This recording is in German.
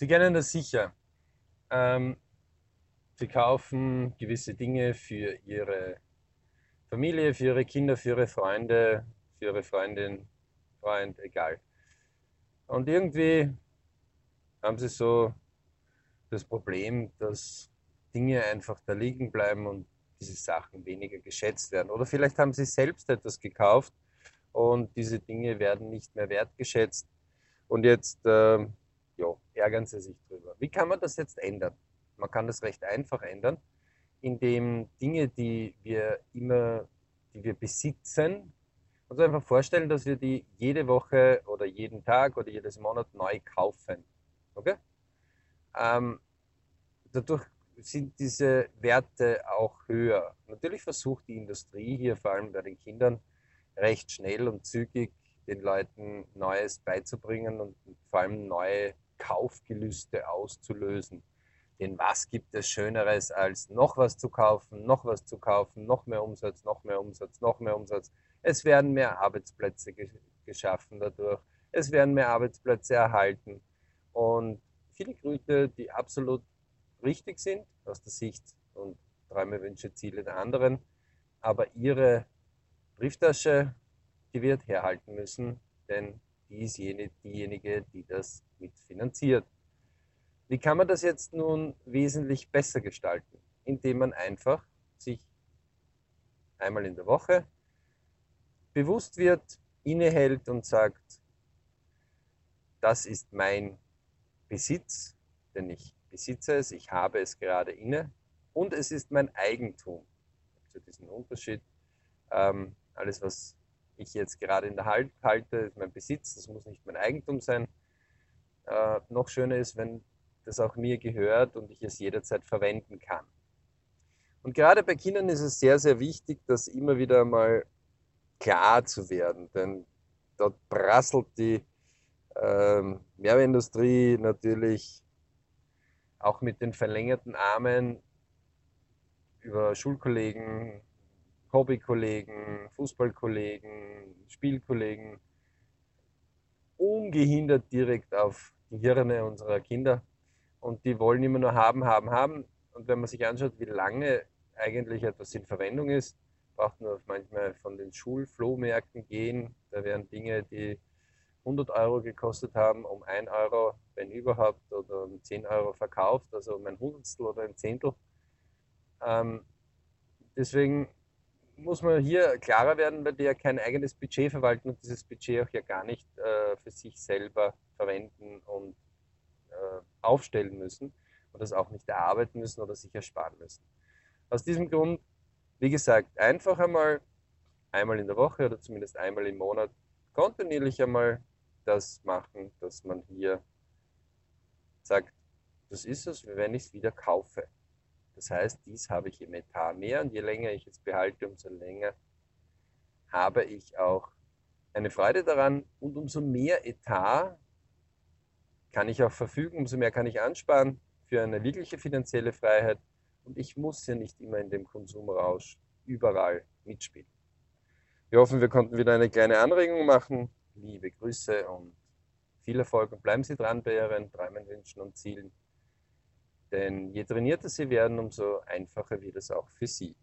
Sie kennen das sicher. Sie kaufen gewisse Dinge für Ihre Familie, für Ihre Kinder, für Ihre Freunde, für Ihre Freundin, Freund, egal. Und irgendwie haben Sie so das Problem, dass Dinge einfach da liegen bleiben und diese Sachen weniger geschätzt werden. Oder vielleicht haben Sie selbst etwas gekauft und diese Dinge werden nicht mehr wertgeschätzt. Und jetzt ärgern Sie sich drüber. Wie kann man das jetzt ändern? Man kann das recht einfach ändern, indem Dinge, die wir besitzen, uns einfach vorstellen, dass wir die jede Woche oder jeden Tag oder jedes Monat neu kaufen. Okay? Dadurch sind diese Werte auch höher. Natürlich versucht die Industrie hier, vor allem bei den Kindern, recht schnell und zügig den Leuten Neues beizubringen und vor allem neue Kaufgelüste auszulösen. Denn was gibt es Schöneres, als noch was zu kaufen, noch was zu kaufen, noch mehr Umsatz, noch mehr Umsatz, noch mehr Umsatz. Es werden mehr Arbeitsplätze geschaffen dadurch, es werden mehr Arbeitsplätze erhalten. Und viele Gründe, die absolut richtig sind, aus der Sicht und Träume, Wünsche, Ziele der anderen, aber ihre Brieftasche, die wird herhalten müssen, denn die ist diejenige, die das mitfinanziert. Wie kann man das jetzt nun wesentlich besser gestalten? Indem man einfach sich einmal in der Woche bewusst wird, innehält und sagt, das ist mein Besitz, denn ich besitze es, ich habe es gerade inne und es ist mein Eigentum. Also diesen Unterschied, alles was ich jetzt gerade in der Hand halte, ist mein Besitz, das muss nicht mein Eigentum sein. Noch schöner ist, wenn das auch mir gehört und ich es jederzeit verwenden kann. Und gerade bei Kindern ist es sehr, sehr wichtig, das immer wieder mal klar zu werden, denn dort prasselt die Werbeindustrie natürlich auch mit den verlängerten Armen über Schulkollegen, Hobbykollegen, Fußballkollegen, Spielkollegen ungehindert direkt auf die Hirne unserer Kinder. Und die wollen immer nur haben, haben, haben. Und wenn man sich anschaut, wie lange eigentlich etwas in Verwendung ist, braucht man manchmal von den Schulflohmärkten gehen. Da werden Dinge, die 100 Euro gekostet haben, um 1 Euro, wenn überhaupt, oder um 10 Euro verkauft, also um ein Hundertstel oder ein Zehntel. Deswegen muss man hier klarer werden, weil die ja kein eigenes Budget verwalten und dieses Budget auch ja gar nicht für sich selber verwenden und aufstellen müssen und das auch nicht erarbeiten müssen oder sich ersparen müssen. Aus diesem Grund, wie gesagt, einfach einmal in der Woche oder zumindest einmal im Monat kontinuierlich einmal das machen, dass man hier sagt, das ist es, wenn ich es wieder kaufe. Das heißt, dies habe ich im Etat mehr und je länger ich es behalte, umso länger habe ich auch eine Freude daran und umso mehr Etat kann ich auch verfügen, umso mehr kann ich ansparen für eine wirkliche finanzielle Freiheit und ich muss ja nicht immer in dem Konsumrausch überall mitspielen. Wir hoffen, wir konnten wieder eine kleine Anregung machen. Liebe Grüße und viel Erfolg und bleiben Sie dran bei Ihren Träumen, Wünschen und Zielen, denn je trainierter Sie werden, umso einfacher wird es auch für Sie.